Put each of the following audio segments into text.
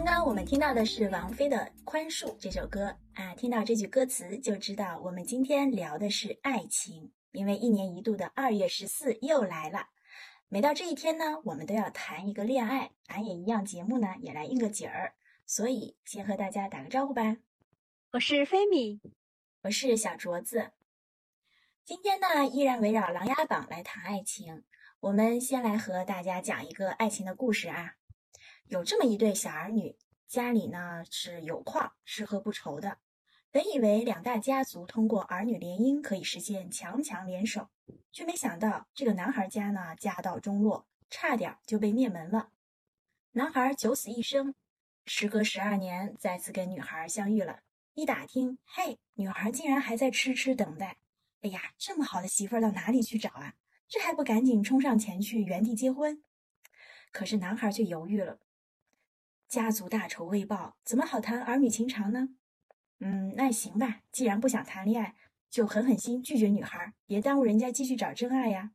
刚刚我们听到的是王菲的《宽恕》这首歌啊，听到这句歌词就知道我们今天聊的是爱情，因为一年一度的2月14又来了。每到这一天呢，我们都要谈一个恋爱，俺也一样节目呢也来应个景儿，所以先和大家打个招呼吧。我是菲米，我是小镯子。今天呢，依然围绕《琅琊榜》来谈爱情。我们先来和大家讲一个爱情的故事啊。有这么一对小儿女，家里呢是有矿，吃喝不愁的。本以为两大家族通过儿女联姻可以实现强强联手，却没想到这个男孩家呢家道中落，差点就被灭门了。男孩九死一生，时隔12年再次跟女孩相遇了。一打听，嘿，女孩竟然还在痴痴等待。哎呀，这么好的媳妇儿到哪里去找啊？这还不赶紧冲上前去原地结婚？可是男孩却犹豫了。家族大仇未报，怎么好谈儿女情长呢？那行吧，既然不想谈恋爱，就狠狠心拒绝女孩，别耽误人家继续找真爱呀。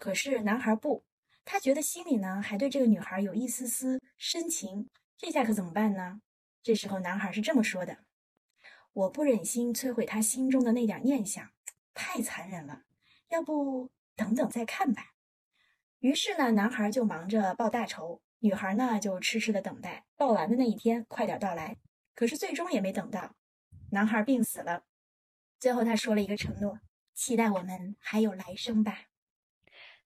可是男孩不，他觉得心里呢还对这个女孩有一丝丝深情，这下可怎么办呢？这时候男孩是这么说的：我不忍心摧毁他心中的那点念想，太残忍了，要不等等再看吧。于是呢，男孩就忙着报大仇，女孩呢就痴痴的等待报完的那一天快点到来，可是最终也没等到，男孩病死了。最后他说了一个承诺：期待我们还有来生吧。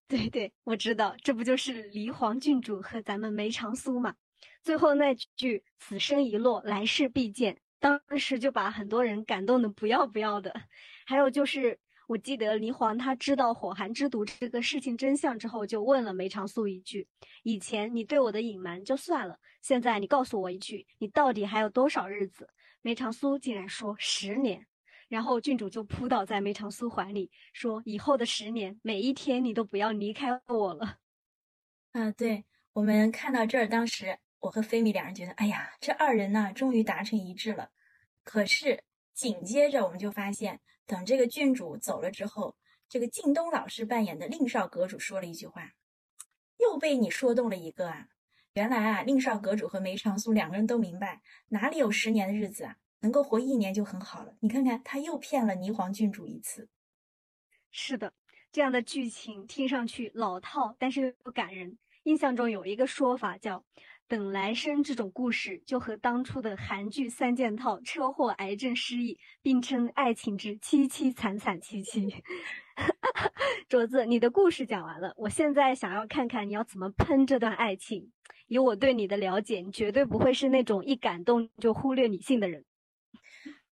对对，我知道，这不就是离黄郡主和咱们梅长苏嘛？最后那句此生遗落来世必见，当时就把很多人感动的不要不要的。还有就是我记得黎璜他知道火寒之毒这个事情真相之后，就问了梅长苏一句：以前你对我的隐瞒就算了，现在你告诉我一句，你到底还有多少日子？梅长苏竟然说10年，然后郡主就扑倒在梅长苏怀里，说以后的10年，每一天你都不要离开我了。啊，对，我们看到这儿，当时我和菲米两人觉得，哎呀，这2人呢，终于达成一致了。可是紧接着我们就发现，等这个郡主走了之后，这个靳东老师扮演的令少阁主说了一句话：又被你说动了一个啊。原来啊，令少阁主和梅长苏两个人都明白，哪里有10年的日子啊，能够活1年就很好了。你看看，他又骗了霓凰郡主一次。是的，这样的剧情听上去老套，但是又感人。印象中有一个说法叫等来生，这种故事就和当初的韩剧三件套车祸癌症失忆并称爱情之凄凄惨惨戚戚。镯子，你的故事讲完了，我现在想要看看你要怎么喷这段爱情。以我对你的了解，你绝对不会是那种一感动就忽略理性的人。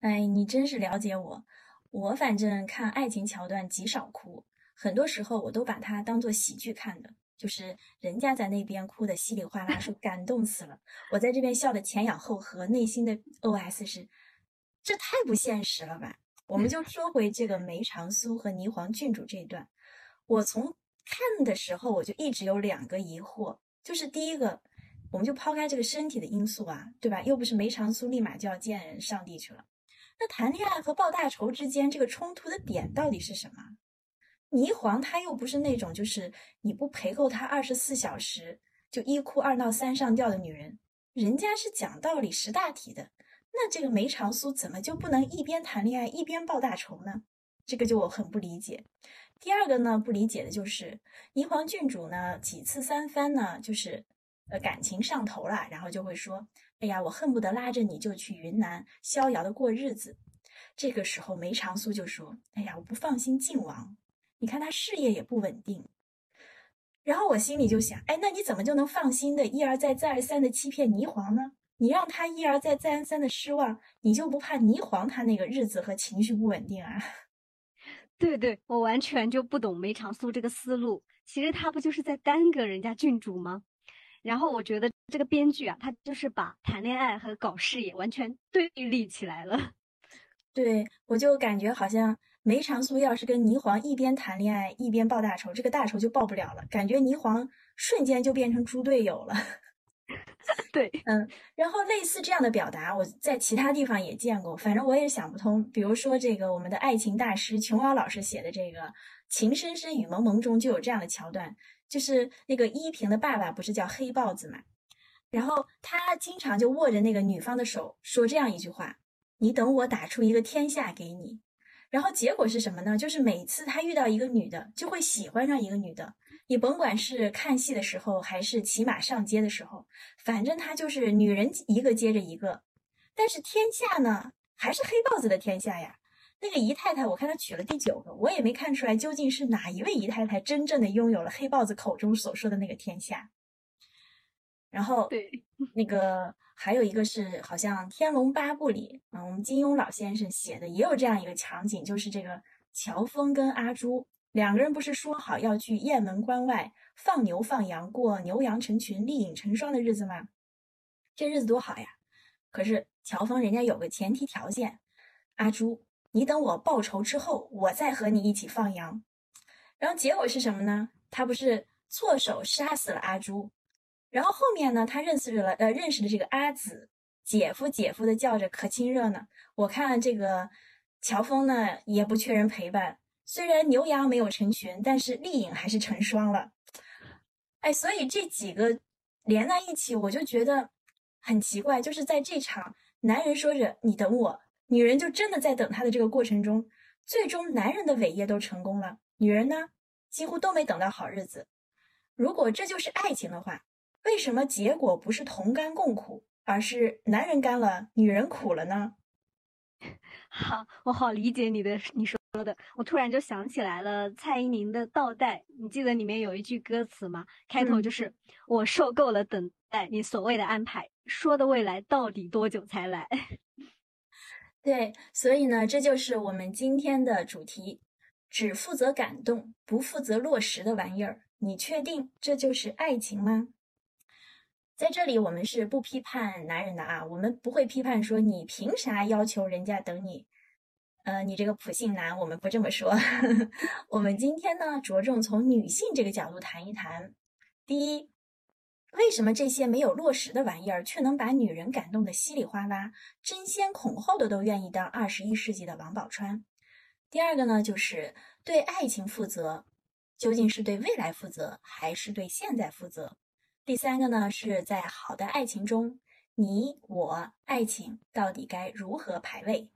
哎，你真是了解我。我反正看爱情桥段极少哭，很多时候我都把它当作喜剧看的，就是人家在那边哭的稀里哗啦，说感动死了，我在这边笑的前仰后合，内心的 OS 是这太不现实了吧。我们就说回这个梅长苏和霓凰郡主这一段，我从看的时候我就一直有2个疑惑，就是第一个，我们就抛开这个身体的因素啊，对吧，又不是梅长苏立马就要见上帝去了，那谈恋爱和报大仇之间这个冲突的点到底是什么？霓凰他又不是那种就是你不陪够他24小时就1哭2闹3上吊的女人，人家是讲道理识大体的，那这个梅长苏怎么就不能一边谈恋爱一边报大仇呢？这个就我很不理解。第二个呢，不理解的就是霓凰郡主呢几次三番呢就是感情上头了，然后就会说，哎呀，我恨不得拉着你就去云南逍遥的过日子。这个时候梅长苏就说，哎呀，我不放心靖王，你看他事业也不稳定。然后我心里就想，哎，那你怎么就能放心的一而再再而三的欺骗霓凰呢？你让他一而再再而三的失望，你就不怕霓凰他那个日子和情绪不稳定啊？对对，我完全就不懂梅长苏这个思路，其实他不就是在耽搁人家郡主吗？然后我觉得这个编剧啊，他就是把谈恋爱和搞事业完全对立起来了。对，我就感觉好像梅长苏要是跟霓凰一边谈恋爱一边报大仇，这个大仇就报不了了，感觉霓凰瞬间就变成猪队友了。对，然后类似这样的表达我在其他地方也见过，反正我也想不通。比如说这个我们的爱情大师琼瑶老师写的这个《情深深雨蒙蒙》中就有这样的桥段，就是那个依萍的爸爸不是叫黑豹子嘛，然后他经常就握着那个女方的手说这样一句话，你等我打出一个天下给你。然后结果是什么呢？就是每次他遇到一个女的就会喜欢上一个女的，你甭管是看戏的时候还是骑马上街的时候，反正他就是女人一个接着一个。但是天下呢还是黑豹子的天下呀，那个姨太太我看她娶了第9个，我也没看出来究竟是哪一位姨太太真正的拥有了黑豹子口中所说的那个天下。然后那个还有一个是好像《天龙八部》里我们金庸老先生写的也有这样一个场景，就是这个乔峰跟阿朱两个人不是说好要去雁门关外放牛放羊，过牛羊成群丽影成双的日子吗？这日子多好呀。可是乔峰人家有个前提条件，阿朱你等我报仇之后我再和你一起放羊。然后结果是什么呢？他不是错手杀死了阿朱，然后后面呢，他认识了这个阿紫，姐夫姐夫的叫着可亲热呢。我看这个乔峰呢也不缺人陪伴，虽然牛羊没有成群，但是丽影还是成双了。哎，所以这几个连在一起，我就觉得很奇怪，就是在这场男人说着你等我，女人就真的在等他的这个过程中，最终男人的伟业都成功了，女人呢几乎都没等到好日子。如果这就是爱情的话，为什么结果不是同甘共苦，而是男人甘了女人苦了呢？好，我好理解你说的。我突然就想起来了蔡依林的倒带，你记得里面有一句歌词吗？开头就是、我受够了等待你所谓的安排，说的未来到底多久才来。对，所以呢这就是我们今天的主题，只负责感动不负责落实的玩意儿，你确定这就是爱情吗？在这里我们是不批判男人的啊，我们不会批判说你凭啥要求人家等你，你这个普信男，我们不这么说。我们今天呢着重从女性这个角度谈一谈，第一，为什么这些没有落实的玩意儿却能把女人感动得稀里哗啦，争先恐后的都愿意当21世纪的王宝钏。第二个呢，就是对爱情负责究竟是对未来负责还是对现在负责。第三个呢，是在好的爱情中，你我爱情到底该如何排位？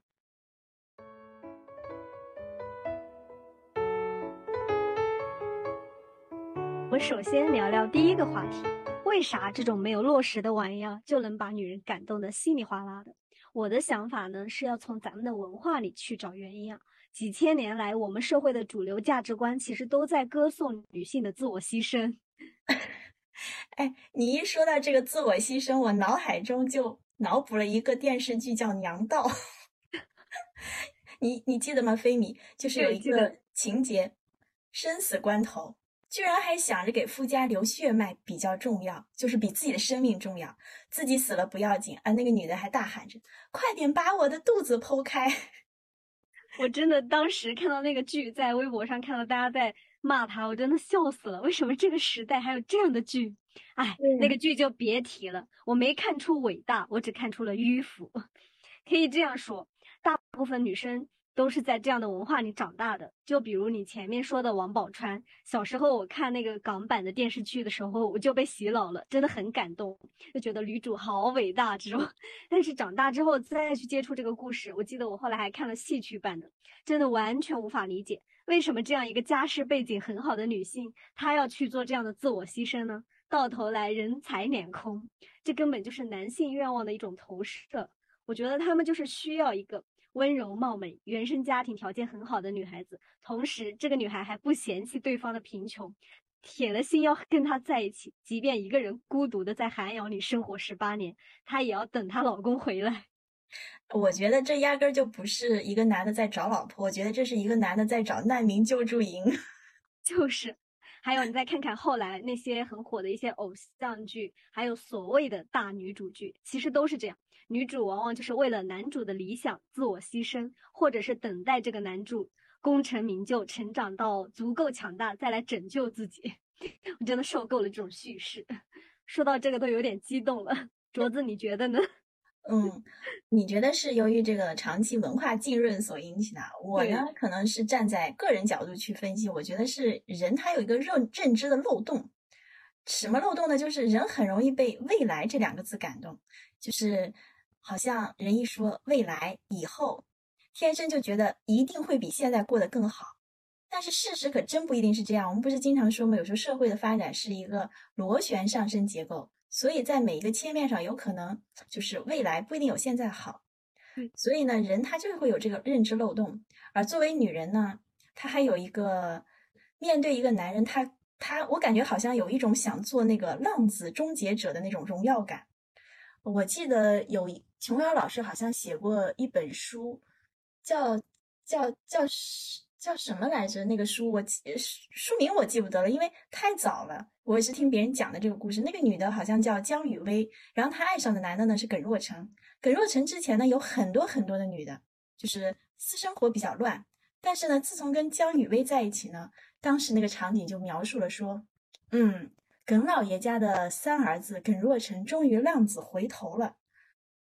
我首先聊聊第一个话题，为啥这种没有落实的玩意儿就能把女人感动得稀里哗啦的？我的想法呢，是要从咱们的文化里去找原因啊。几千年来，我们社会的主流价值观其实都在歌颂女性的自我牺牲。哎，你一说到这个自我牺牲，我脑海中就脑补了一个电视剧叫《娘道》。你记得吗，菲米？就是有一个情节，生死关头，居然还想着给夫家留血脉比较重要，就是比自己的生命重要，自己死了不要紧啊！那个女的还大喊着：“快点把我的肚子剖开！”我真的当时看到那个剧，在微博上看到大家在骂他，我真的笑死了。为什么这个时代还有这样的剧？哎，那个剧就别提了，我没看出伟大，我只看出了迂腐。可以这样说，大部分女生都是在这样的文化里长大的。就比如你前面说的王宝钏，小时候我看那个港版的电视剧的时候，我就被洗脑了，真的很感动，就觉得女主好伟大这种。但是长大之后再去接触这个故事，我记得我后来还看了戏曲版的，真的完全无法理解。为什么这样一个家世背景很好的女性，她要去做这样的自我牺牲呢？到头来人财两空，这根本就是男性愿望的一种投射。我觉得他们就是需要一个温柔貌美、原生家庭条件很好的女孩子，同时这个女孩还不嫌弃对方的贫穷，铁了心要跟他在一起，即便一个人孤独的在寒窑里生活18年，她也要等她老公回来。我觉得这压根就不是一个男的在找老婆，我觉得这是一个男的在找难民救助营。就是还有你再看看后来那些很火的一些偶像剧，还有所谓的大女主剧，其实都是这样，女主往往就是为了男主的理想自我牺牲，或者是等待这个男主功成名就，成长到足够强大再来拯救自己。我真的受够了这种叙事，说到这个都有点激动了。卓子，你觉得呢？你觉得是由于这个长期文化浸润所引起的？我呢，可能是站在个人角度去分析，我觉得是人他有一个认知的漏洞。什么漏洞呢？就是人很容易被未来这两个字感动，就是好像人一说未来以后，天生就觉得一定会比现在过得更好。但是事实可真不一定是这样。我们不是经常说吗？有时候社会的发展是一个螺旋上升结构，所以在每一个切面上有可能就是未来不一定有现在好。所以呢，人他就会有这个认知漏洞。而作为女人呢，她还有一个面对一个男人，他我感觉好像有一种想做那个浪子终结者的那种荣耀感。我记得有琼瑶老师好像写过一本书，叫什么来着？那个书书名我记不得了，因为太早了。我也是听别人讲的这个故事。那个女的好像叫江雨薇，然后她爱上的男的呢是耿若成。耿若成之前呢有很多很多的女的，就是私生活比较乱。但是呢，自从跟江雨薇在一起呢，当时那个场景就描述了说，耿老爷家的三儿子耿若成终于浪子回头了。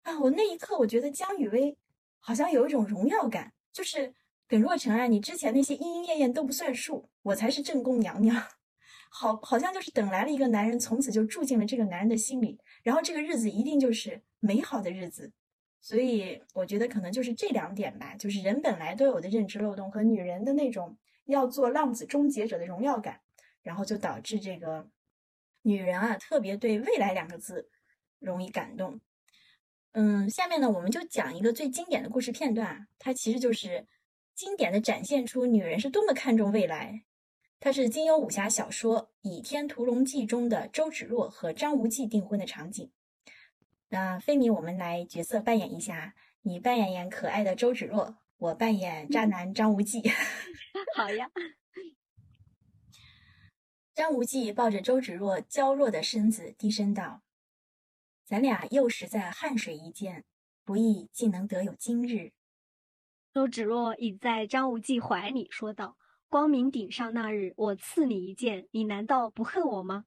啊，我那一刻我觉得江雨薇好像有一种荣耀感，就是耿若成啊，你之前那些莺莺燕燕都不算数，我才是正宫娘娘。好像就是等来了一个男人，从此就住进了这个男人的心里，然后这个日子一定就是美好的日子。所以我觉得可能就是这两点吧，就是人本来都有的认知漏洞和女人的那种要做浪子终结者的荣耀感，然后就导致这个女人啊特别对未来两个字容易感动。下面呢我们就讲一个最经典的故事片段啊，它其实就是经典的展现出女人是多么看重未来。它是金庸武侠小说《倚天屠龙记》中的周芷若和张无忌订婚的场景。那飞米，我们来角色扮演一下，你扮演可爱的周芷若，我扮演渣男张无忌。好呀。张无忌抱着周芷若娇弱的身子低声道：“咱俩幼时在汉水一见，不易竟能得有今日。”周芷若倚在张无忌怀里说道：“光明顶上那日，我赐你一剑，你难道不恨我吗？”“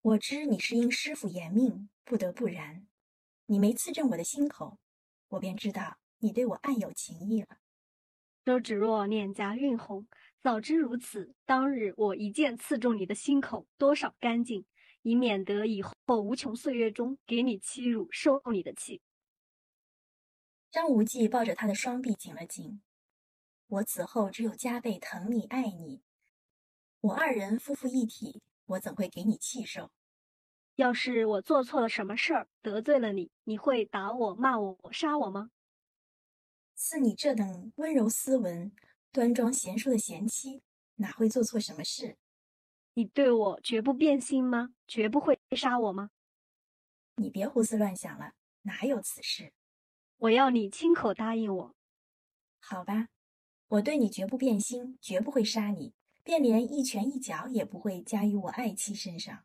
我知你是因师傅严命，不得不然。你没刺中我的心口，我便知道你对我暗有情意了。”周芷若脸颊晕红：“早知如此，当日我一剑刺中你的心口，多少干净，以免得以后无穷岁月中给你欺辱，受你的气。”张无忌抱着他的双臂紧了紧：“我此后只有加倍疼你爱你，我二人夫妇一体，我怎会给你气受？要是我做错了什么事儿，得罪了你，你会打我骂我杀我吗？”“似你这等温柔斯文端庄贤淑的贤妻，哪会做错什么事？”“你对我绝不变心吗？绝不会杀我吗？”“你别胡思乱想了，哪有此事？我要你亲口答应我。”“好吧，我对你绝不变心，绝不会杀你，便连一拳一脚也不会加于我爱妻身上。”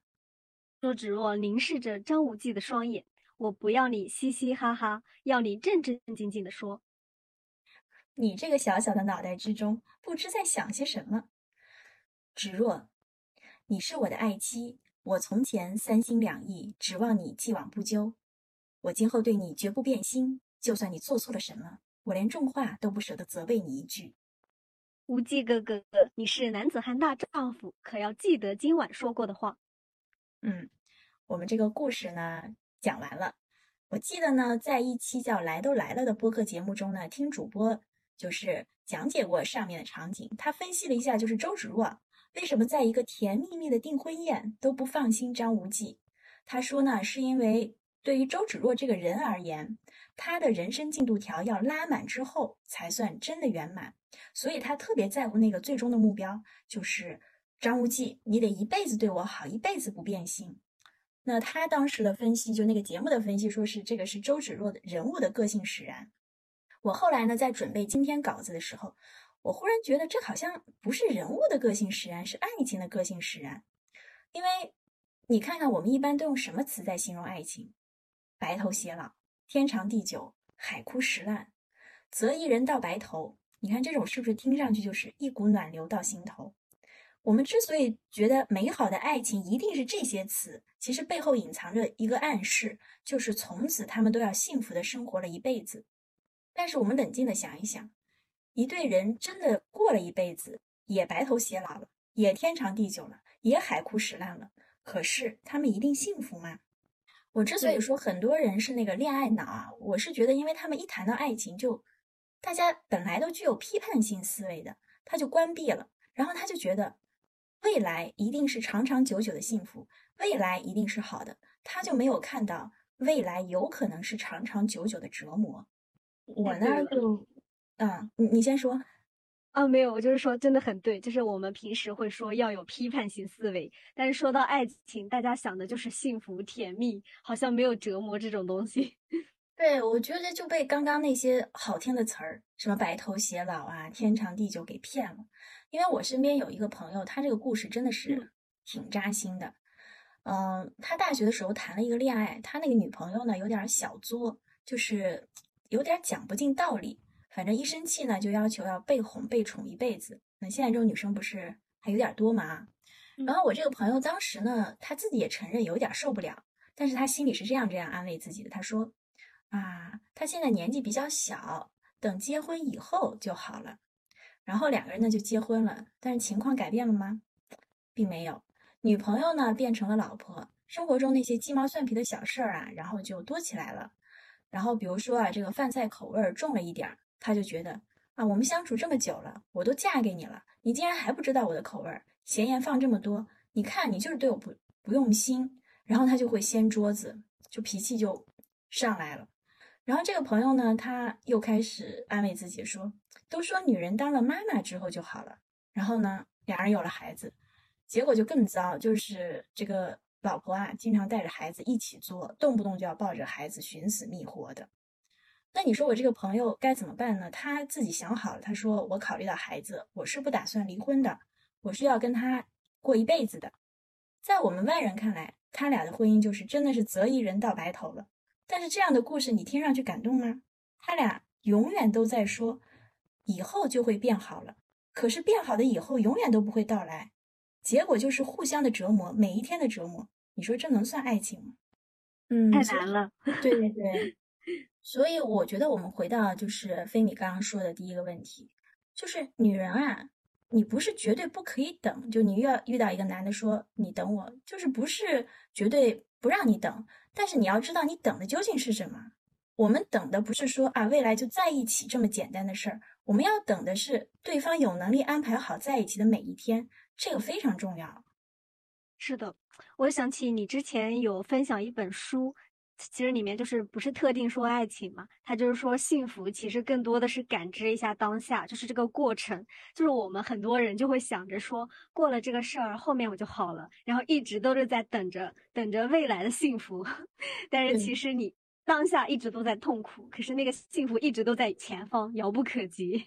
周芷若凝视着张无忌的双眼：“我不要你嘻嘻哈哈，要你正正经经的说。”“你这个小小的脑袋之中，不知在想些什么。芷若，你是我的爱妻，我从前三心两意，指望你既往不咎。我今后对你绝不变心。就算你做错了什么，我连重话都不舍得责备你一句。”“无忌哥哥，你是男子汉大丈夫，可要记得今晚说过的话。”我们这个故事呢讲完了。我记得呢，在一期叫《来都来了》的播客节目中呢，听主播就是讲解过上面的场景，他分析了一下，就是周芷若为什么在一个甜蜜蜜的订婚宴都不放心张无忌。他说呢，是因为对于周芷若这个人而言，她的人生进度条要拉满之后才算真的圆满，所以她特别在乎那个最终的目标，就是张无忌，你得一辈子对我好，一辈子不变心。那她当时的分析，就那个节目的分析，说是这个是周芷若的人物的个性使然。我后来呢，在准备今天稿子的时候，我忽然觉得这好像不是人物的个性使然，是爱情的个性使然。因为你看看我们一般都用什么词在形容爱情？白头偕老，天长地久，海枯石烂，择一人到白头。你看这种是不是听上去就是一股暖流到心头？我们之所以觉得美好的爱情一定是这些词，其实背后隐藏着一个暗示，就是从此他们都要幸福的生活了一辈子。但是我们冷静的想一想，一对人真的过了一辈子，也白头偕老了，也天长地久了，也海枯石烂了，可是他们一定幸福吗？我之所以说很多人是那个恋爱脑啊，我是觉得因为他们一谈到爱情就大家本来都具有批判性思维的，他就关闭了，然后他就觉得未来一定是长长久久的幸福，未来一定是好的，他就没有看到未来有可能是长长久久的折磨。我呢就你先说。没有，我就是说真的很对，就是我们平时会说要有批判性思维，但是说到爱情大家想的就是幸福甜蜜，好像没有折磨这种东西。对，我觉得就被刚刚那些好听的词儿，什么白头偕老啊，天长地久给骗了。因为我身边有一个朋友，他这个故事真的是挺扎心的。他大学的时候谈了一个恋爱，他那个女朋友呢有点小作，就是有点讲不尽道理，反正一生气呢就要求要被哄被宠一辈子。那现在这种女生不是还有点多嘛？然后我这个朋友当时呢，他自己也承认有点受不了，但是他心里是这样安慰自己的，他说啊，他现在年纪比较小，等结婚以后就好了。然后两个人呢就结婚了，但是情况改变了吗？并没有。女朋友呢变成了老婆，生活中那些鸡毛蒜皮的小事儿啊，然后就多起来了。然后比如说啊，这个饭菜口味重了一点，他就觉得啊，我们相处这么久了，我都嫁给你了，你竟然还不知道我的口味，咸盐放这么多，你看你就是对我不用心。然后他就会掀桌子，就脾气就上来了。然后这个朋友呢，他又开始安慰自己说，都说女人当了妈妈之后就好了。然后呢，两人有了孩子，结果就更糟，就是这个老婆啊，经常带着孩子一起作，动不动就要抱着孩子寻死觅活的。那你说我这个朋友该怎么办呢？他自己想好了，他说我考虑到孩子，我是不打算离婚的，我是要跟他过一辈子的。在我们外人看来，他俩的婚姻就是真的是择一人到白头了。但是这样的故事你听上去感动吗？他俩永远都在说以后就会变好了，可是变好的以后永远都不会到来，结果就是互相的折磨，每一天的折磨，你说这能算爱情吗？太难了。对。所以我觉得我们回到就是菲米刚刚说的第一个问题，就是女人啊，你不是绝对不可以等，就你遇到一个男的说你等我，就是不是绝对不让你等，但是你要知道你等的究竟是什么。我们等的不是说啊未来就在一起这么简单的事儿，我们要等的是对方有能力安排好在一起的每一天，这个非常重要。是的，我想起你之前有分享一本书，其实里面就是不是特定说爱情嘛，它就是说幸福其实更多的是感知一下当下，就是这个过程，就是我们很多人就会想着说过了这个事儿后面我就好了，然后一直都是在等着未来的幸福，但是其实你当下一直都在痛苦，可是那个幸福一直都在前方遥不可及。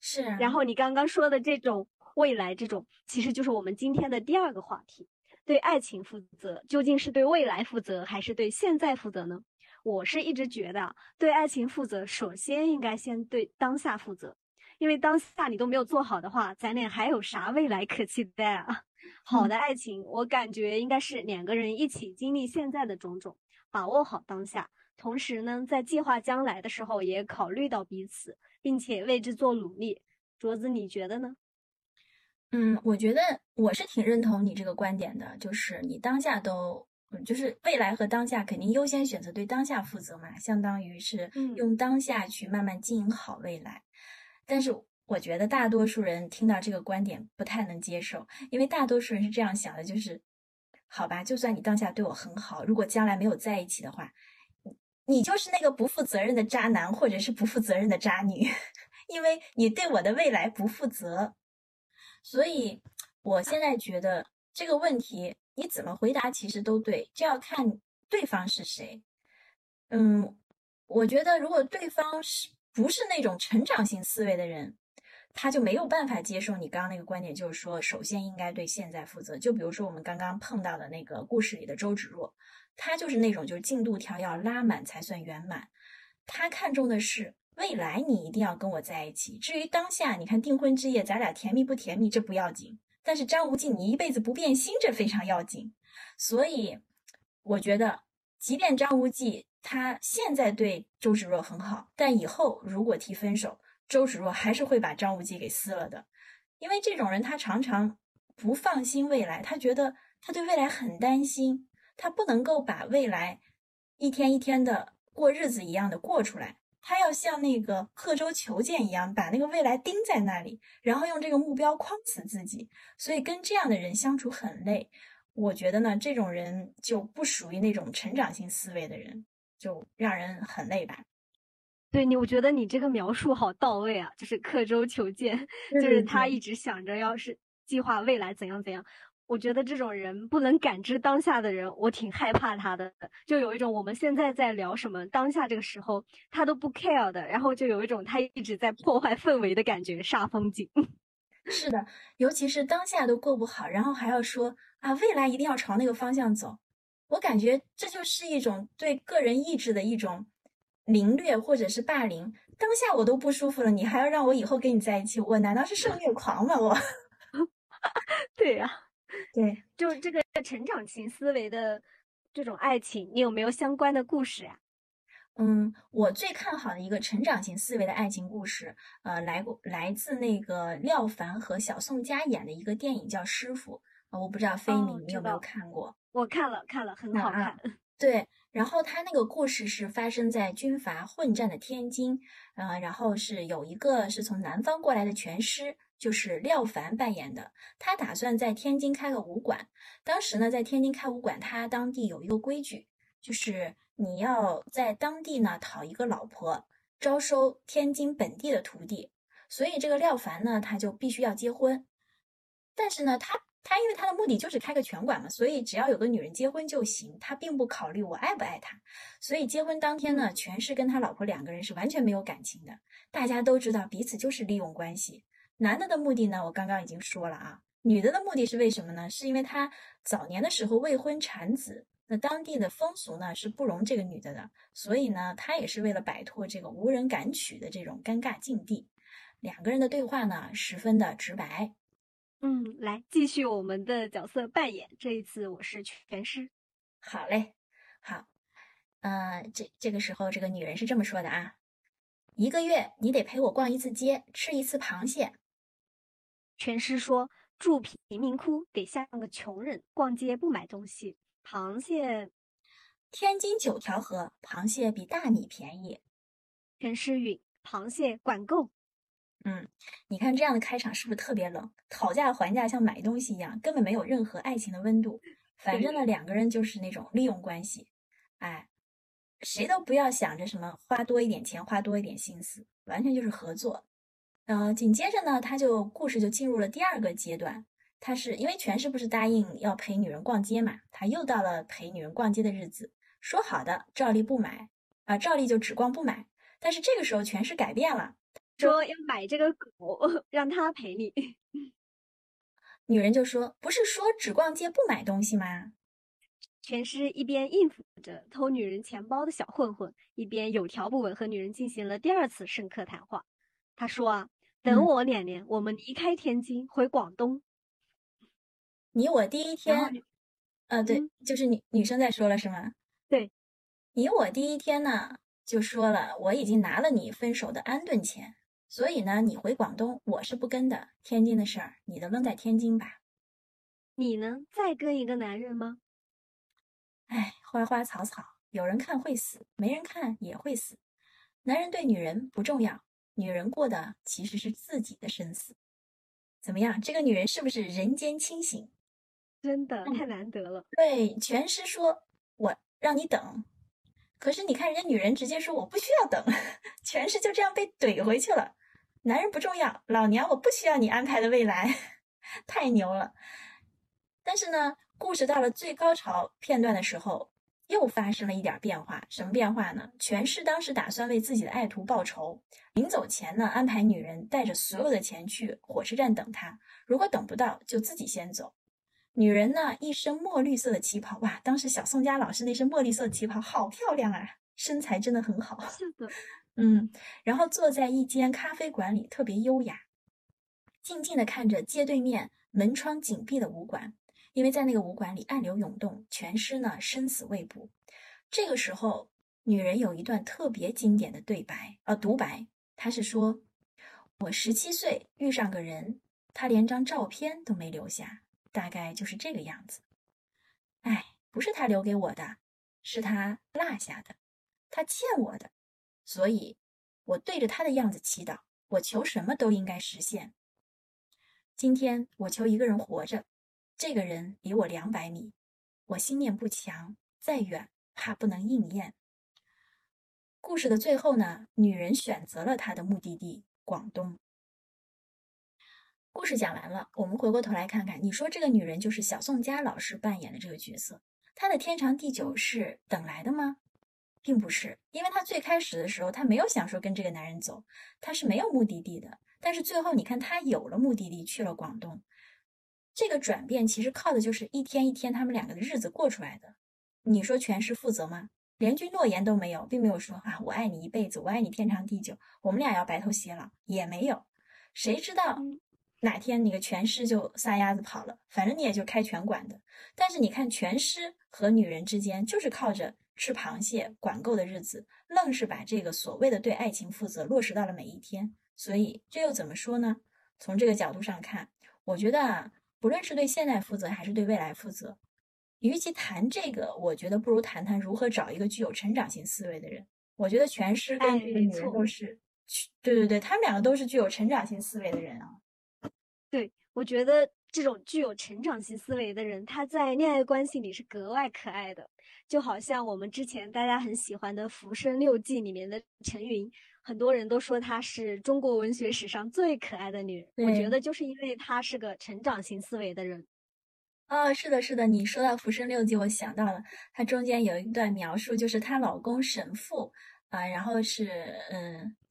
是啊，然后你刚刚说的这种未来，这种其实就是我们今天的第二个话题，对爱情负责究竟是对未来负责还是对现在负责呢？我是一直觉得对爱情负责首先应该先对当下负责，因为当下你都没有做好的话，咱俩还有啥未来可期待啊？好的爱情我感觉应该是两个人一起经历现在的种种，把握好当下，同时呢在计划将来的时候也考虑到彼此，并且为之做努力。卓子你觉得呢？我觉得我是挺认同你这个观点的，就是你当下都就是未来和当下肯定优先选择对当下负责嘛，相当于是用当下去慢慢经营好未来。但是我觉得大多数人听到这个观点不太能接受，因为大多数人是这样想的，就是好吧，就算你当下对我很好，如果将来没有在一起的话，你就是那个不负责任的渣男或者是不负责任的渣女，因为你对我的未来不负责。所以我现在觉得这个问题你怎么回答其实都对，这要看对方是谁。我觉得如果对方不是那种成长型思维的人，他就没有办法接受你刚刚那个观点，就是说首先应该对现在负责。就比如说我们刚刚碰到的那个故事里的周芷若，他就是那种就是进度条要拉满才算圆满，他看重的是未来你一定要跟我在一起，至于当下你看订婚之夜咱俩甜蜜不甜蜜这不要紧，但是张无忌你一辈子不变心这非常要紧。所以我觉得即便张无忌他现在对周芷若很好，但以后如果提分手，周芷若还是会把张无忌给撕了的，因为这种人他常常不放心未来，他觉得他对未来很担心，他不能够把未来一天一天的过日子一样的过出来，他要像那个刻舟求剑一样把那个未来钉在那里，然后用这个目标框死自己，所以跟这样的人相处很累。我觉得呢，这种人就不属于那种成长性思维的人，就让人很累吧。对，你我觉得你这个描述好到位啊，就是刻舟求剑，就是他一直想着要是计划未来怎样怎样。我觉得这种人不能感知当下的人，我挺害怕他的，就有一种我们现在在聊什么当下这个时候他都不 care 的，然后就有一种他一直在破坏氛围的感觉，煞风景。是的，尤其是当下都过不好，然后还要说啊，未来一定要朝那个方向走，我感觉这就是一种对个人意志的一种凌虐或者是霸凌。当下我都不舒服了，你还要让我以后跟你在一起，我难道是受虐狂吗？我对呀、啊。对，就是这个成长型思维的这种爱情，你有没有相关的故事啊？我最看好的一个成长型思维的爱情故事，来自那个廖凡和小宋佳演的一个电影叫《师傅》我不知道飞你有没有看过？我看了，很好看。对，然后他那个故事是发生在军阀混战的天津，然后是有一个是从南方过来的拳师。就是廖凡扮演的，他打算在天津开个武馆。当时呢，在天津开武馆，他当地有一个规矩，就是你要在当地呢讨一个老婆，招收天津本地的徒弟。所以这个廖凡呢，他就必须要结婚。但是呢，他因为他的目的就是开个拳馆嘛，所以只要有个女人结婚就行，他并不考虑我爱不爱她。所以结婚当天呢，全是跟他老婆两个人是完全没有感情的，大家都知道彼此就是利用关系。男的的目的呢，我刚刚已经说了啊，女的的目的是为什么呢？是因为她早年的时候未婚产子，那当地的风俗呢是不容这个女的的，所以呢，她也是为了摆脱这个无人敢娶的这种尴尬境地。两个人的对话呢，十分的直白。来继续我们的角色扮演，这一次我是全师。好嘞，好，这个时候这个女人是这么说的啊，一个月你得陪我逛一次街，吃一次螃蟹。全师说，住贫民窟得像个穷人，逛街不买东西。螃蟹，天津九条河螃蟹比大米便宜。全师允，螃蟹管够。你看这样的开场是不是特别冷？讨价还价像买东西一样，根本没有任何爱情的温度。反正呢，两个人就是那种利用关系，谁都不要想着什么花多一点钱，花多一点心思，完全就是合作。紧接着呢，故事就进入了第二个阶段。他是因为全师不是答应要陪女人逛街嘛，他又到了陪女人逛街的日子，说好的照例不买啊，照例就只逛不买。但是这个时候全师改变了，说要买这个狗，让他陪你。女人就说：“不是说只逛街不买东西吗？”全师一边应付着偷女人钱包的小混混，一边有条不紊和女人进行了第二次深刻谈话。他说啊，等我2年，我们离开天津回广东。你我第一天，对，就是女生在说了是吗？对，你我第一天呢就说了，我已经拿了你分手的安顿钱，所以呢你回广东我是不跟的，天津的事儿你都扔在天津吧。你能再跟一个男人吗？花花草草，有人看会死，没人看也会死。男人对女人不重要。女人过的其实是自己的生死。怎么样，这个女人是不是人间清醒？真的太难得了。对，全师说我让你等，可是你看人家女人直接说我不需要等，全师就这样被怼回去了。男人不重要，老娘我不需要你安排的未来。太牛了。但是呢，故事到了最高潮片段的时候，又发生了一点变化。什么变化呢？全师当时打算为自己的爱徒报仇，临走前呢安排女人带着所有的钱去火车站等他，如果等不到就自己先走。女人呢一身墨绿色的旗袍，哇，当时小宋佳老师那身墨绿色旗袍好漂亮啊，身材真的很好。是的，然后坐在一间咖啡馆里，特别优雅，静静地看着街对面门窗紧闭的武馆。因为在那个武馆里暗流涌动，全师呢生死未卜。这个时候女人有一段特别经典的独白，她是说，我17岁遇上个人，他连张照片都没留下，大概就是这个样子。哎，不是他留给我的，是他落下的，他欠我的，所以我对着他的样子祈祷，我求什么都应该实现。今天我求一个人活着，这个人离我200米，我心念不强，再远怕不能应验。故事的最后呢，女人选择了她的目的地广东。故事讲完了，我们回过头来看看，你说这个女人就是小宋佳老师扮演的这个角色，她的天长地久是等来的吗？并不是，因为她最开始的时候她没有想说跟这个男人走，她是没有目的地的，但是最后你看她有了目的地，去了广东。这个转变其实靠的就是一天一天他们两个的日子过出来的。你说全是负责吗？连句诺言都没有，并没有说啊，我爱你一辈子，我爱你天长地久，我们俩要白头偕老，也没有。谁知道哪天那个全师就撒丫子跑了，反正你也就开拳馆的。但是你看全师和女人之间就是靠着吃螃蟹管够的日子，愣是把这个所谓的对爱情负责落实到了每一天。所以这又怎么说呢？从这个角度上看，我觉得啊，不论是对现在负责还是对未来负责，与其谈这个，我觉得不如谈谈如何找一个具有成长性思维的人。我觉得全师跟这个女人都是，对对对，他们两个都是具有成长性思维的人啊。对，我觉得这种具有成长性思维的人，他在恋爱关系里是格外可爱的。就好像我们之前大家很喜欢的《浮生六记》里面的陈云，很多人都说她是中国文学史上最可爱的女人。我觉得就是因为她是个成长性思维的人。哦，是的，是的，你说到《浮生六记》，我想到了，它中间有一段描述，就是她老公沈复啊，然后是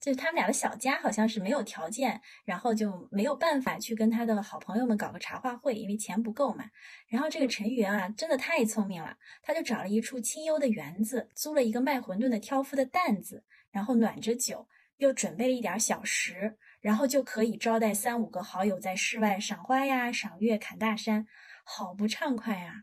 就是他们俩的小家好像是没有条件，然后就没有办法去跟他的好朋友们搞个茶话会，因为钱不够嘛。然后这个陈云啊，真的太聪明了，他就找了一处清幽的园子，租了一个卖馄饨的挑夫的担子，然后暖着酒，又准备了一点小食，然后就可以招待3-5个好友在室外赏花呀、赏月、砍大山。好不畅快呀、啊！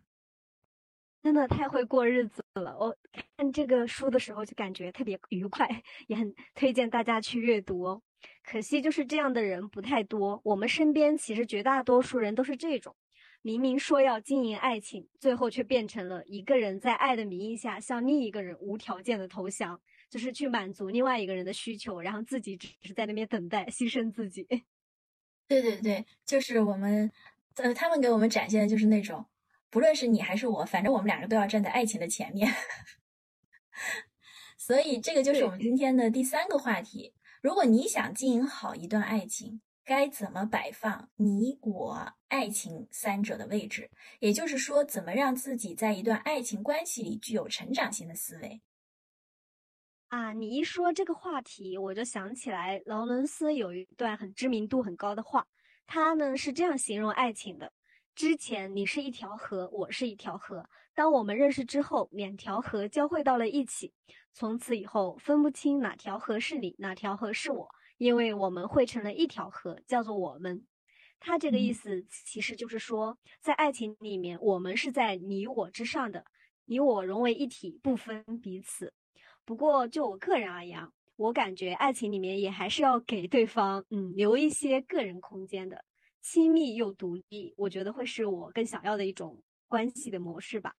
真的太会过日子了。我看这个书的时候就感觉特别愉快，也很推荐大家去阅读哦。可惜就是这样的人不太多，我们身边其实绝大多数人都是这种，明明说要经营爱情，最后却变成了一个人在爱的名义下向另一个人无条件的投降，就是去满足另外一个人的需求，然后自己只是在那边等待，牺牲自己。对对对，就是我们他们给我们展现的就是那种，不论是你还是我，反正我们两个都要站在爱情的前面。所以这个就是我们今天的第3个话题。如果你想经营好一段爱情，该怎么摆放你、我、爱情3者的位置？也就是说，怎么让自己在一段爱情关系里具有成长性的思维？啊，你一说这个话题，我就想起来劳伦斯有一段很知名度很高的话。他呢是这样形容爱情的：之前你是一条河，我是一条河，当我们认识之后，2条河交汇到了一起，从此以后分不清哪条河是你，哪条河是我，因为我们汇成了一条河，叫做我们。他这个意思其实就是说，在爱情里面，我们是在你我之上的，你我融为一体，不分彼此。不过就我个人而言，我感觉爱情里面也还是要给对方留一些个人空间的，亲密又独立，我觉得会是我更想要的一种关系的模式吧。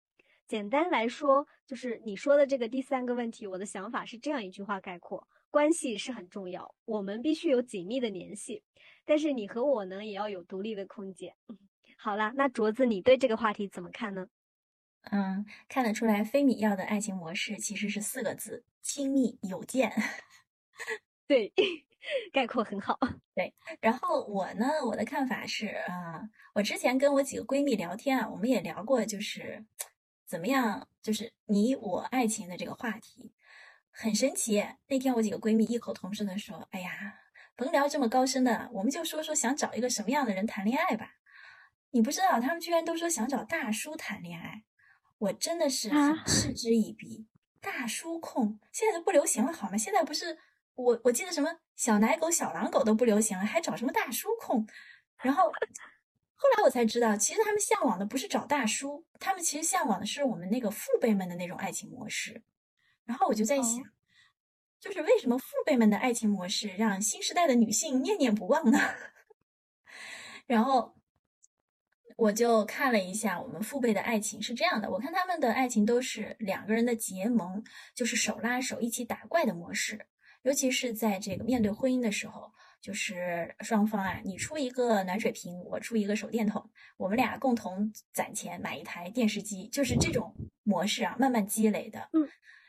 简单来说，就是你说的这个第3个问题，我的想法是这样一句话概括：关系是很重要，我们必须有紧密的联系，但是你和我呢，也要有独立的空间。好啦，那卓子，你对这个话题怎么看呢？看得出来，非米要的爱情模式其实是4个字：亲密有间。对，概括很好。对，然后我呢，我的看法是我之前跟我几个闺蜜聊天啊，我们也聊过，就是怎么样，就是你我爱情的这个话题，很神奇。那天我几个闺蜜异口同声的说：“哎呀，甭聊这么高深的，我们就说说想找一个什么样的人谈恋爱吧。”你不知道，他们居然都说想找大叔谈恋爱。我真的是嗤之以鼻，大叔控现在都不流行了好吗？现在不是我记得什么小奶狗、小狼狗都不流行了，还找什么大叔控？然后后来我才知道，其实他们向往的不是找大叔，他们其实向往的是我们那个父辈们的那种爱情模式。然后我就在想，就是为什么父辈们的爱情模式让新时代的女性念念不忘呢？然后我就看了一下我们父辈的爱情是这样的，我看他们的爱情都是两个人的结盟，就是手拉手一起打怪的模式，尤其是在这个面对婚姻的时候，就是双方啊，你出一个暖水瓶，我出一个手电筒，我们俩共同攒钱买一台电视机，就是这种模式啊，慢慢积累的。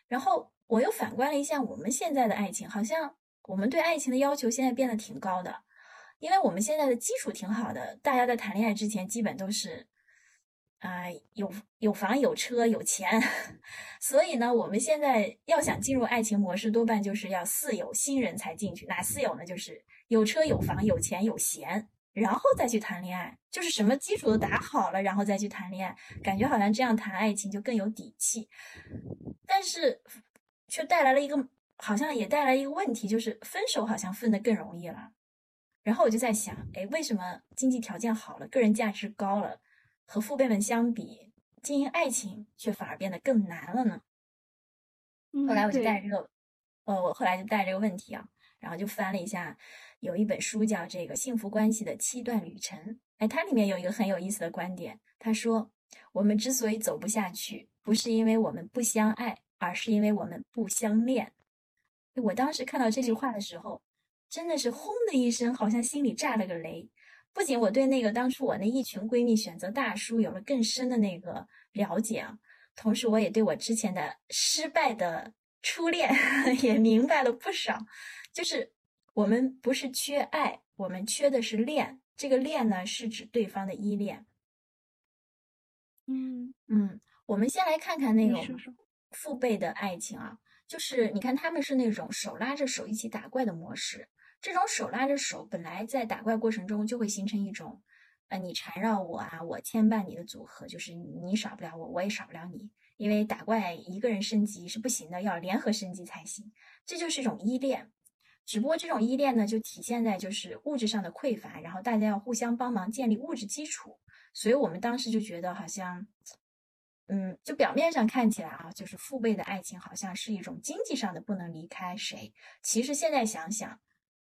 然后我又反观了一下我们现在的爱情，好像我们对爱情的要求现在变得挺高的，因为我们现在的基础挺好的，大家在谈恋爱之前基本都是有房有车有钱，所以呢，我们现在要想进入爱情模式，多半就是要四有新人才进去。哪四有呢？就是有车有房有钱有闲，然后再去谈恋爱，就是什么基础都打好了，然后再去谈恋爱，感觉好像这样谈爱情就更有底气。但是却带来了一个，好像也带来一个问题，就是分手好像分得更容易了。然后我就在想，为什么经济条件好了，个人价值高了，和父辈们相比，经营爱情却反而变得更难了呢？后来我就带着这个，问题啊，然后就翻了一下，有一本书叫《这个幸福关系的7段旅程》，它里面有一个很有意思的观点，他说，我们之所以走不下去，不是因为我们不相爱，而是因为我们不相恋。我当时看到这句话的时候，真的是轰的一声，好像心里炸了个雷。不仅我对那个当初我那一群闺蜜选择大叔有了更深的那个了解啊，同时我也对我之前的失败的初恋也明白了不少。就是我们不是缺爱，我们缺的是恋。这个恋呢，是指对方的依恋。我们先来看看那种父辈的爱情啊，就是你看他们是那种手拉着手一起打怪的模式。这种手拉着手本来在打怪过程中就会形成一种你缠绕我啊，我牵绊你的组合，就是你少不了我，我也少不了你，因为打怪一个人升级是不行的，要联合升级才行。这就是一种依恋，只不过这种依恋呢，就体现在就是物质上的匮乏，然后大家要互相帮忙建立物质基础。所以我们当时就觉得好像就表面上看起来啊，就是父辈的爱情好像是一种经济上的不能离开谁，其实现在想想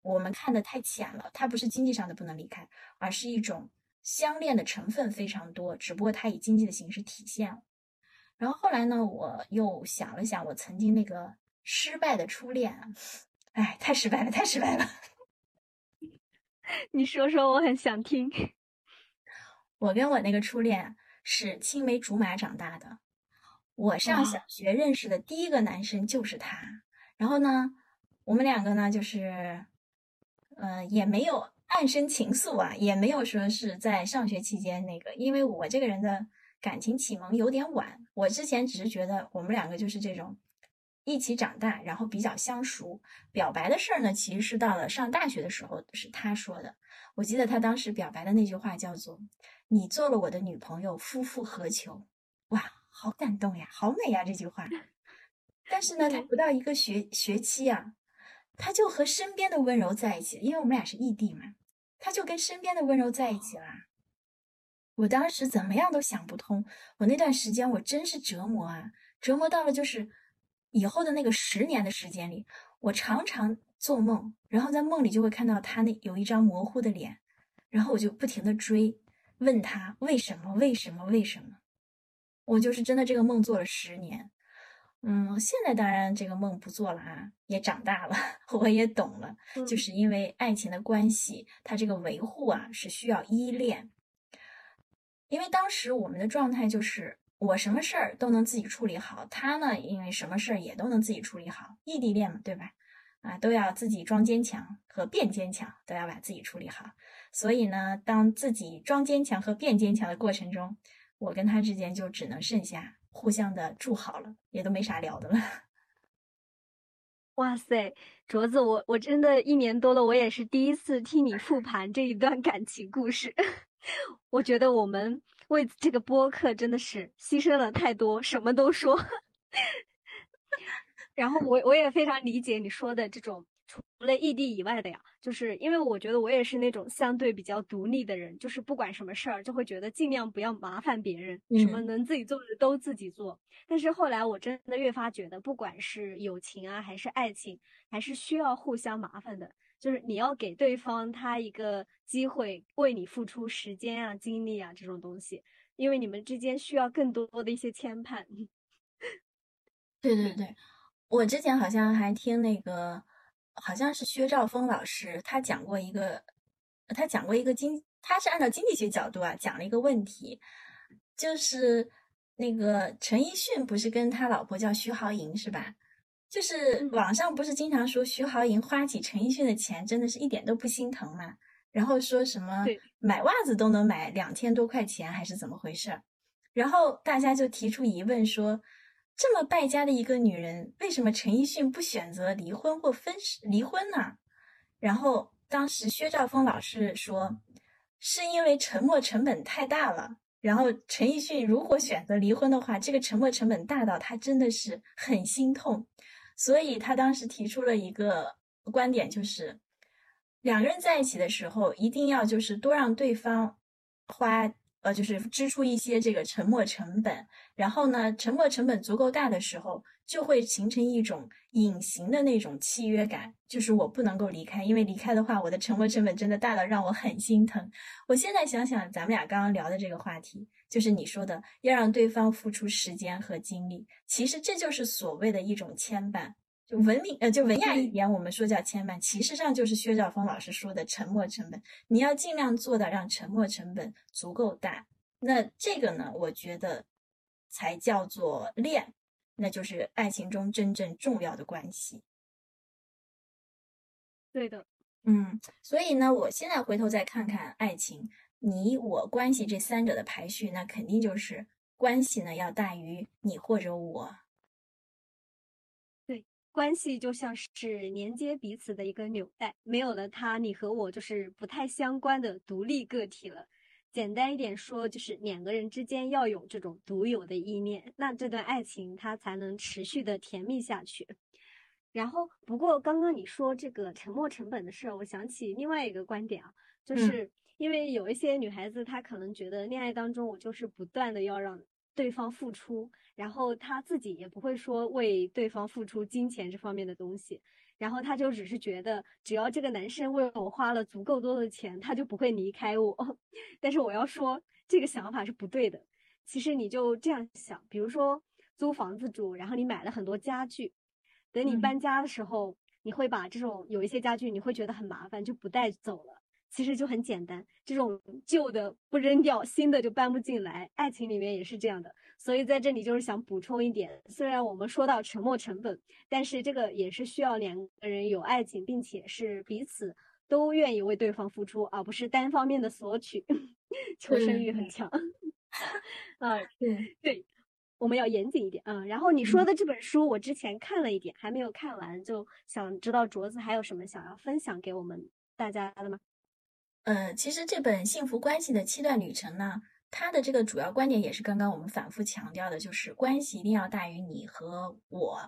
我们看得太浅了，它不是经济上的不能离开，而是一种相恋的成分非常多，只不过它以经济的形式体现了。然后后来呢，我又想了想我曾经那个失败的初恋啊，太失败了，太失败了。你说说，我很想听。我跟我那个初恋是青梅竹马长大的，我上小学认识的第一个男生就是他。然后呢，我们两个呢就是也没有暗生情愫啊，也没有说是在上学期间那个，因为我这个人的感情启蒙有点晚，我之前只是觉得我们两个就是这种一起长大，然后比较相熟。表白的事儿呢，其实是到了上大学的时候是他说的。我记得他当时表白的那句话叫做，你做了我的女朋友，夫复何求。哇，好感动呀，好美呀这句话。但是呢，他不到一个学期啊，他就和身边的温柔在一起，因为我们俩是异地嘛，他就跟身边的温柔在一起啦。我当时怎么样都想不通，我那段时间我真是折磨啊，折磨到了就是以后的那个10年的时间里，我常常做梦，然后在梦里就会看到他那有一张模糊的脸，然后我就不停的追，问他为什么为什么为什么。我就是真的这个梦做了10年。现在当然这个梦不做了啊，也长大了，我也懂了，就是因为爱情的关系，它这个维护啊是需要依恋。因为当时我们的状态就是我什么事儿都能自己处理好，他呢因为什么事儿也都能自己处理好，异地恋嘛，对吧？都要自己装坚强和变坚强，都要把自己处理好。所以呢，当自己装坚强和变坚强的过程中，我跟他之间就只能剩下互相的住好了，也都没啥聊的了。哇塞，卓子，我真的1年多了，我也是第一次听你复盘这一段感情故事。我觉得我们为这个播客真的是牺牲了太多，什么都说。然后我也非常理解你说的这种除了异地以外的呀，就是因为我觉得我也是那种相对比较独立的人，就是不管什么事儿就会觉得尽量不要麻烦别人，什么能自己做的都自己做。但是后来我真的越发觉得，不管是友情啊还是爱情，还是需要互相麻烦的。就是你要给对方他一个机会为你付出时间啊精力啊这种东西，因为你们之间需要更多的一些牵绊。对对对，我之前好像还听那个好像是薛兆丰老师，他讲过一个他是按照经济学角度啊讲了一个问题，就是那个陈奕迅不是跟他老婆叫徐濠萦是吧，就是网上不是经常说徐濠萦花起陈奕迅的钱真的是一点都不心疼嘛，然后说什么买袜子都能买2000多块钱还是怎么回事，然后大家就提出疑问说，这么败家的一个女人为什么陈奕迅不选择离婚或离婚呢？然后当时薛兆丰老师说是因为沉没成本太大了，然后陈奕迅如果选择离婚的话，这个沉没成本大到他真的是很心痛，所以他当时提出了一个观点，就是两个人在一起的时候一定要就是多让对方就是支出一些这个沉没成本，然后呢沉没成本足够大的时候就会形成一种隐形的那种契约感，就是我不能够离开，因为离开的话我的沉没成本真的大到让我很心疼。我现在想想咱们俩刚刚聊的这个话题，就是你说的要让对方付出时间和精力，其实这就是所谓的一种牵绊，就文雅一点我们说叫牵绊，其实上就是薛兆丰老师说的沉没成本，你要尽量做到让沉没成本足够大，那这个呢我觉得才叫做恋，那就是爱情中真正重要的关系。对的，所以呢我现在回头再看看爱情你我关系这三者的排序，那肯定就是关系呢要大于你或者我。关系就像是连接彼此的一个纽带，没有了它，你和我就是不太相关的独立个体了。简单一点说，就是两个人之间要有这种独有的意念，那这段爱情它才能持续的甜蜜下去。然后，不过刚刚你说这个沉没成本的事，我想起另外一个观点啊，就是因为有一些女孩子她可能觉得恋爱当中我就是不断的要让对方付出，然后他自己也不会说为对方付出金钱这方面的东西，然后他就只是觉得只要这个男生为我花了足够多的钱他就不会离开我。但是我要说这个想法是不对的，其实你就这样想，比如说租房子住，然后你买了很多家具，等你搬家的时候你会把这种有一些家具你会觉得很麻烦就不带走了，其实就很简单，这种旧的不扔掉，新的就搬不进来，爱情里面也是这样的。所以在这里就是想补充一点，虽然我们说到沉没成本，但是这个也是需要两个人有爱情，并且是彼此都愿意为对方付出，而不是单方面的索取。求生欲很强。对，我们要严谨一点啊。然后你说的这本书我之前看了一点，还没有看完，就想知道卓子还有什么想要分享给我们大家的吗？其实这本《幸福关系的7段旅程》呢，它的这个主要观点也是刚刚我们反复强调的，就是关系一定要大于你和我。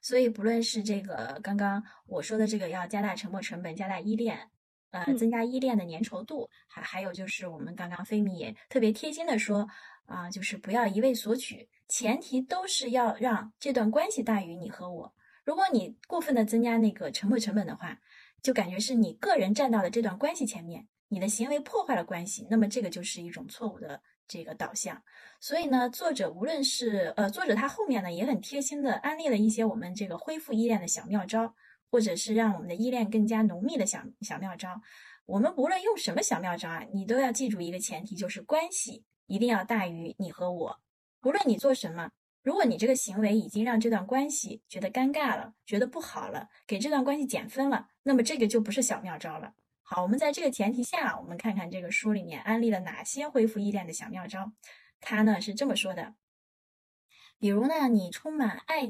所以不论是这个刚刚我说的这个要加大沉没成本，加大依恋，增加依恋的粘稠度，还有就是我们刚刚菲米也特别贴心的说啊、就是不要一味索取，前提都是要让这段关系大于你和我。如果你过分的增加那个沉没成本的话，就感觉是你个人站到了这段关系前面。你的行为破坏了关系，那么这个就是一种错误的这个导向。所以呢，作者他后面呢也很贴心的安利了一些我们这个恢复依恋的小妙招，或者是让我们的依恋更加浓密的小妙招。我们无论用什么小妙招啊，你都要记住一个前提，就是关系一定要大于你和我。无论你做什么，如果你这个行为已经让这段关系觉得尴尬了，觉得不好了，给这段关系减分了，那么这个就不是小妙招了。好，我们在这个前提下，我们看看这个书里面安利了哪些恢复依恋的小妙招。他呢是这么说的，比如呢，你充满爱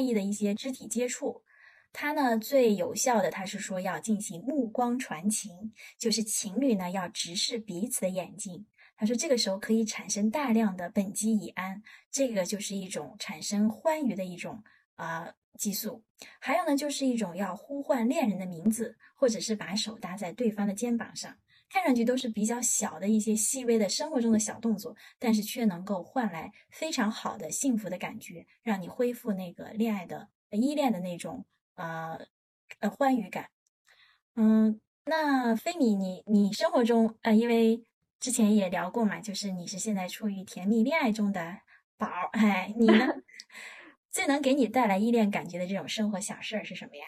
意的一些肢体接触，他呢最有效的，他是说要进行目光传情，就是情侣呢要直视彼此的眼睛。他说这个时候可以产生大量的苯基乙胺，这个就是一种产生欢愉的一种激素。还有呢，就是一种要呼唤恋人的名字，或者是把手搭在对方的肩膀上，看上去都是比较小的一些细微的生活中的小动作，但是却能够换来非常好的幸福的感觉，让你恢复那个恋爱的依恋的那种欢愉感。那菲米，你生活中因为之前也聊过嘛，就是你是现在处于甜蜜恋爱中的宝儿，哎，你呢？最能给你带来依恋感觉的这种生活小事儿是什么呀？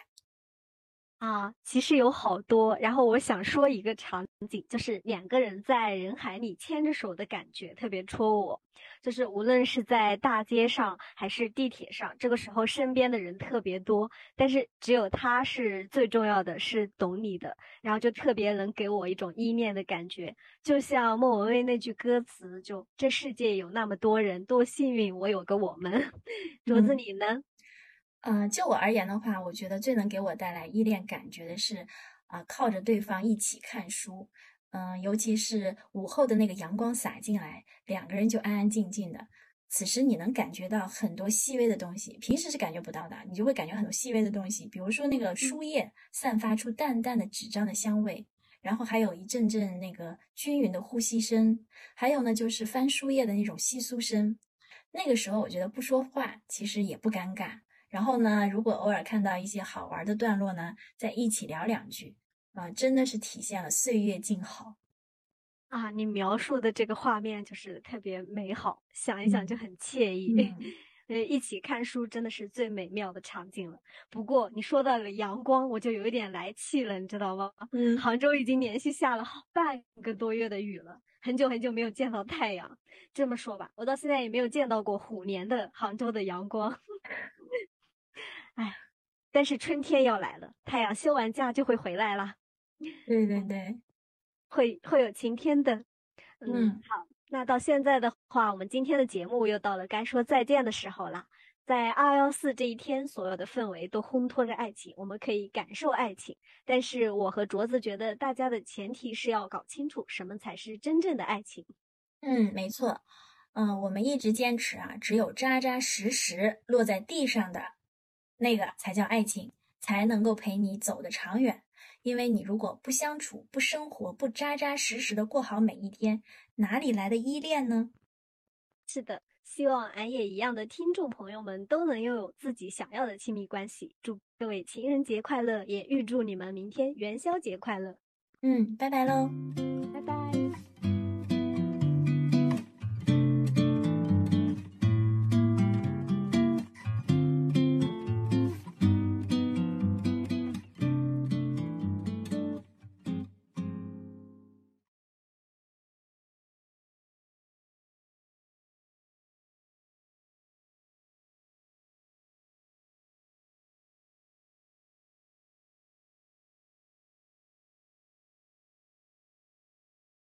啊，其实有好多，然后我想说一个场景，就是2个人在人海里牵着手的感觉特别戳我，就是无论是在大街上还是地铁上，这个时候身边的人特别多，但是只有他是最重要的，是懂你的，然后就特别能给我一种依恋的感觉，就像莫文蔚那句歌词，就这世界有那么多人，多幸运我有个我们。镯子嗯。你呢？就我而言的话，我觉得最能给我带来依恋感觉的是，靠着对方一起看书，尤其是午后的那个阳光洒进来，2个人就安安静静的。此时你能感觉到很多细微的东西，平时是感觉不到的，你就会感觉很多细微的东西，比如说那个嗯，书页散发出淡淡的纸张的香味，然后还有一阵阵那个均匀的呼吸声，还有呢就是翻书页的那种窸窣声。那个时候我觉得不说话其实也不尴尬。然后呢，如果偶尔看到一些好玩的段落呢，再一起聊2句，真的是体现了岁月静好。啊，你描述的这个画面就是特别美好，想一想嗯就很惬意。嗯 一起看书真的是最美妙的场景了。不过你说到了阳光，我就有一点来气了，你知道吗？嗯杭州已经连续下了好半个多月的雨了，很久很久没有见到太阳。这么说吧，我到现在也没有见到过虎年的杭州的阳光。唉，但是春天要来了，太阳休完假就会回来啦，对对对，会有晴天的。嗯，嗯好，那到现在的话，我们今天的节目又到了该说再见的时候啦。在214这一天，所有的氛围都烘托着爱情，我们可以感受爱情。但是我和镯子觉得，大家的前提是要搞清楚什么才是真正的爱情。没错，我们一直坚持啊，只有扎扎实实落在地上的那个才叫爱情，才能够陪你走得长远。因为你如果不相处、不生活、不扎扎实实的过好每一天，哪里来的依恋呢？是的，希望俺也一样的听众朋友们都能拥有自己想要的亲密关系。祝各位情人节快乐，也预祝你们明天元宵节快乐，拜拜喽。拜拜。